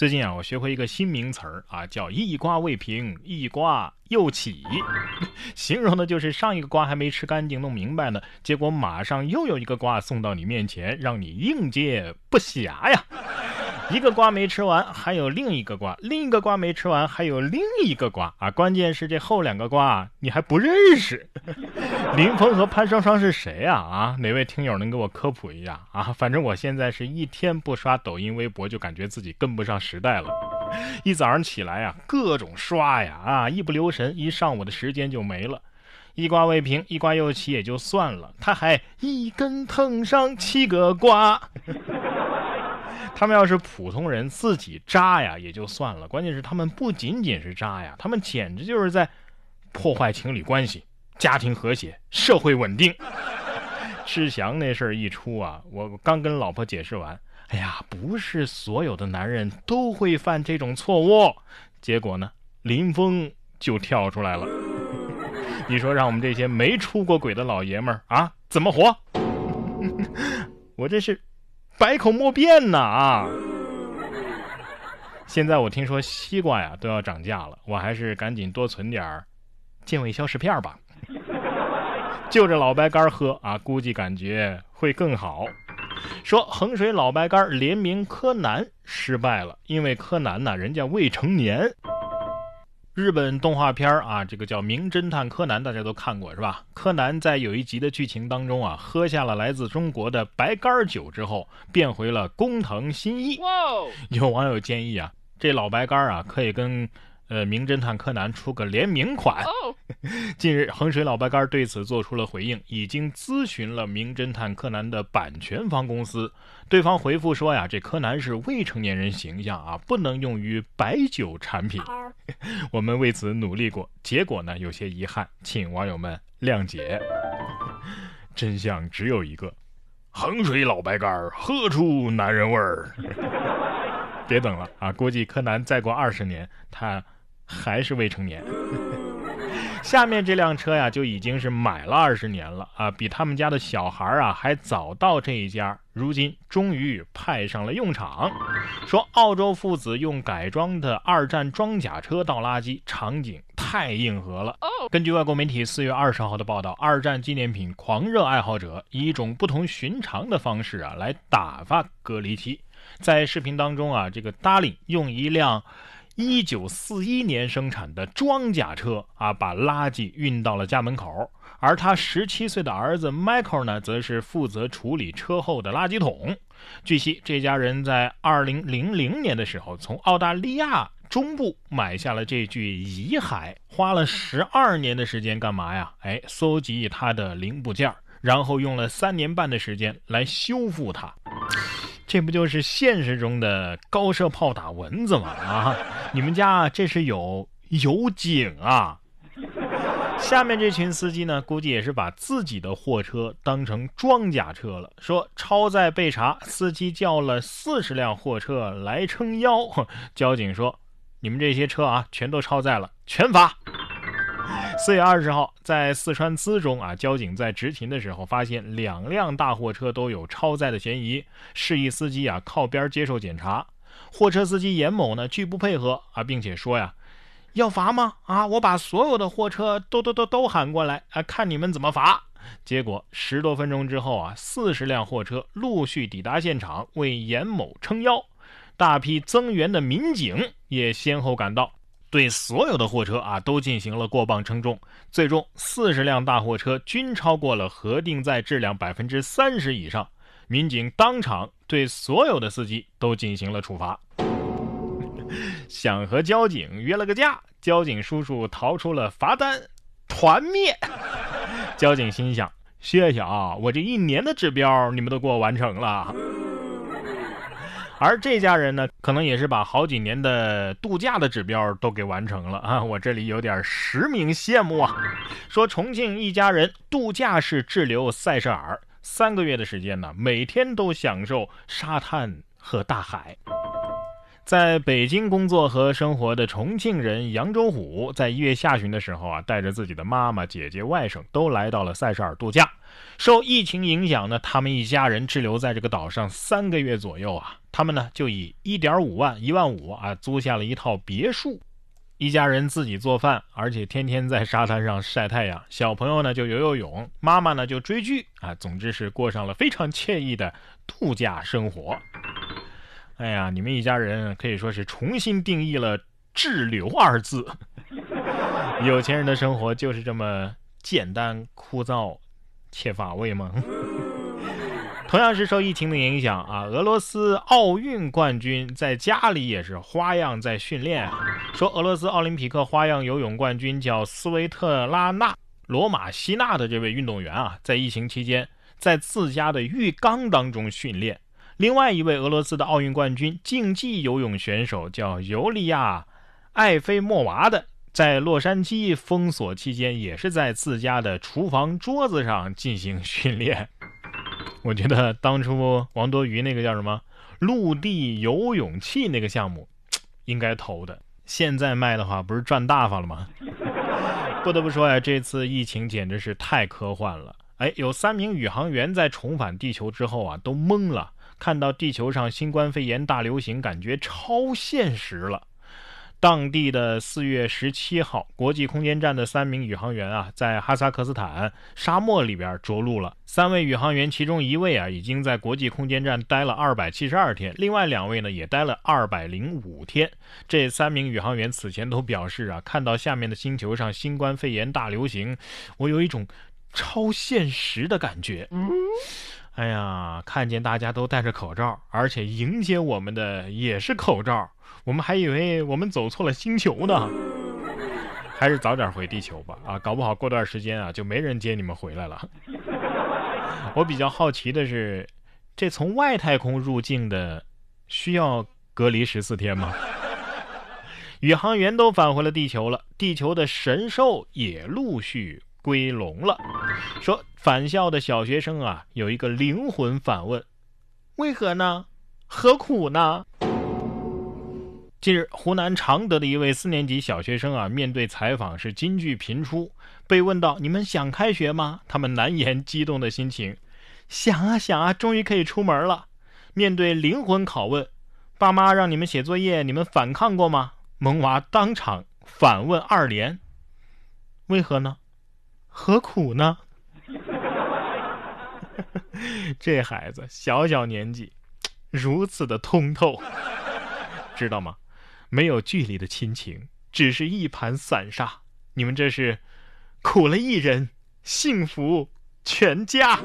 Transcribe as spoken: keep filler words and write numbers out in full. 最近啊，我学会一个新名词儿啊，叫一瓜未平，一瓜又起，形容的就是上一个瓜还没吃干净弄明白呢，结果马上又有一个瓜送到你面前，让你应接不暇呀。一个瓜没吃完，还有另一个瓜；另一个瓜没吃完，还有另一个瓜啊！关键是这后两个瓜、啊、你还不认识。林峰和潘双双是谁啊？啊，哪位听友能给我科普一下啊？反正我现在是一天不刷抖音、微博，就感觉自己跟不上时代了。一早上起来啊，各种刷呀啊，一不留神，一上午的时间就没了。一瓜未平，一瓜又起也就算了，他还一根藤上七个瓜。他们要是普通人自己渣呀也就算了，关键是他们不仅仅是渣呀，他们简直就是在破坏情侣关系、家庭和谐、社会稳定。志祥那事儿一出啊，我刚跟老婆解释完，哎呀，不是所有的男人都会犯这种错误。结果呢，林峰就跳出来了。你说让我们这些没出过轨的老爷们儿啊，怎么活？我这是百口莫辩呢啊！现在我听说西瓜呀都要涨价了，我还是赶紧多存点健胃消食片吧，就着老白干喝啊，估计感觉会更好。说衡水老白干联名柯南失败了，因为柯南呢、啊、人家未成年。日本动画片啊，这个叫《名侦探柯南》，大家都看过是吧？柯南在有一集的剧情当中啊，喝下了来自中国的白干酒之后，变回了工藤新一。有网友建议啊，这老白干啊可以跟呃《名侦探柯南》出个联名款。近日，衡水老白干对此做出了回应，已经咨询了《名侦探柯南》的版权方公司，对方回复说呀，这柯南是未成年人形象啊，不能用于白酒产品。我们为此努力过，结果呢有些遗憾，请网友们谅解。真相只有一个，衡水老白干喝出男人味儿。别等了啊，估计柯南再过二十年，他还是未成年。下面这辆车呀，就已经是买了二十年了啊，比他们家的小孩啊还早到这一家，如今终于派上了用场。说澳洲父子用改装的二战装甲车倒垃圾，场景太硬核了。根据外国媒体四月二十号的报道，二战纪念品狂热爱好者以一种不同寻常的方式啊来打发隔离期。在视频当中啊，这个 Darling 用一辆一九四一年生产的装甲车啊，把垃圾运到了家门口，而他十七岁的儿子 Michael 呢，则是负责处理车后的垃圾桶。据悉，这家人在二零零零年的时候从澳大利亚中部买下了这具遗骸，花了十二年的时间干嘛呀？哎，搜集它的零部件，然后用了三年半的时间来修复它。这不就是现实中的高射炮打蚊子吗？啊，你们家这是有油井啊！下面这群司机呢，估计也是把自己的货车当成装甲车了。说超载被查，司机叫了四十辆货车来撑腰。交警说，你们这些车啊，全都超载了，全罚。四月二十号，在四川资中啊，交警在执勤的时候发现两辆大货车都有超载的嫌疑，示意司机啊靠边接受检查。货车司机严某呢拒不配合啊，并且说呀，要罚吗？啊，我把所有的货车都都都都喊过来啊，看你们怎么罚。结果十多分钟之后啊，四十辆货车陆续抵达现场为严某撑腰，大批增援的民警也先后赶到。对所有的货车啊都进行了过磅称重，最终四十辆大货车均超过了核定载质量百分之三十以上，民警当场对所有的司机都进行了处罚。想和交警约了个架，交警叔叔掏出了罚单，团灭。交警心想，谢谢啊，我这一年的指标你们都给我完成了。而这家人呢，可能也是把好几年的度假的指标都给完成了啊！我这里有点实名羡慕啊。说重庆一家人度假式滞留塞舌尔，三个月的时间呢，每天都享受沙滩和大海。在北京工作和生活的重庆人扬州虎，在一月下旬的时候啊，带着自己的妈妈、姐姐、外甥都来到了塞舌尔度假。受疫情影响呢，他们一家人滞留在这个岛上三个月左右啊。他们呢就以 一点五万、一万五啊租下了一套别墅，一家人自己做饭，而且天天在沙滩上晒太阳。小朋友呢就游游泳，妈妈呢就追剧啊，总之是过上了非常惬意的度假生活。哎呀，你们一家人可以说是重新定义了滞留二字。有钱人的生活就是这么简单、枯燥且乏味吗？同样是受疫情的影响啊，俄罗斯奥运冠军在家里也是花样在训练。说俄罗斯奥林匹克花样游泳冠军叫斯维特拉娜·罗马西娜的这位运动员啊，在疫情期间在自家的浴缸当中训练。另外一位俄罗斯的奥运冠军竞技游泳选手叫尤利亚·艾菲莫娃的，在洛杉矶封锁期间也是在自家的厨房桌子上进行训练。我觉得当初王多鱼那个叫什么陆地游泳器那个项目应该投的，现在卖的话不是赚大发了吗？不得不说呀、啊，这次疫情简直是太科幻了。哎，有三名宇航员在重返地球之后啊都懵了，看到地球上新冠肺炎大流行感觉超现实了。当地的四月十七号，国际空间站的三名宇航员啊，在哈萨克斯坦沙漠里边着陆了。三位宇航员其中一位啊，已经在国际空间站待了二百七十二天，另外两位呢也待了二百零五天。这三名宇航员此前都表示啊，看到下面的星球上新冠肺炎大流行，我有一种超现实的感觉。哎呀，看见大家都戴着口罩，而且迎接我们的也是口罩，我们还以为我们走错了星球呢。还是早点回地球吧，啊，搞不好过段时间啊就没人接你们回来了。我比较好奇的是，这从外太空入境的需要隔离十四天吗？宇航员都返回了地球了，地球的神兽也陆续归笼了。说返校的小学生啊有一个灵魂反问，为何呢？何苦呢？近日湖南常德的一位四年级小学生啊面对采访是金句频出，被问到你们想开学吗？他们难言激动的心情，想啊想啊，终于可以出门了。面对灵魂拷问，爸妈让你们写作业，你们反抗过吗？萌娃当场反问二连，为何呢？何苦呢？这孩子小小年纪如此的通透，知道吗？没有距离的亲情，只是一盘散沙。你们这是苦了一人，幸福全家。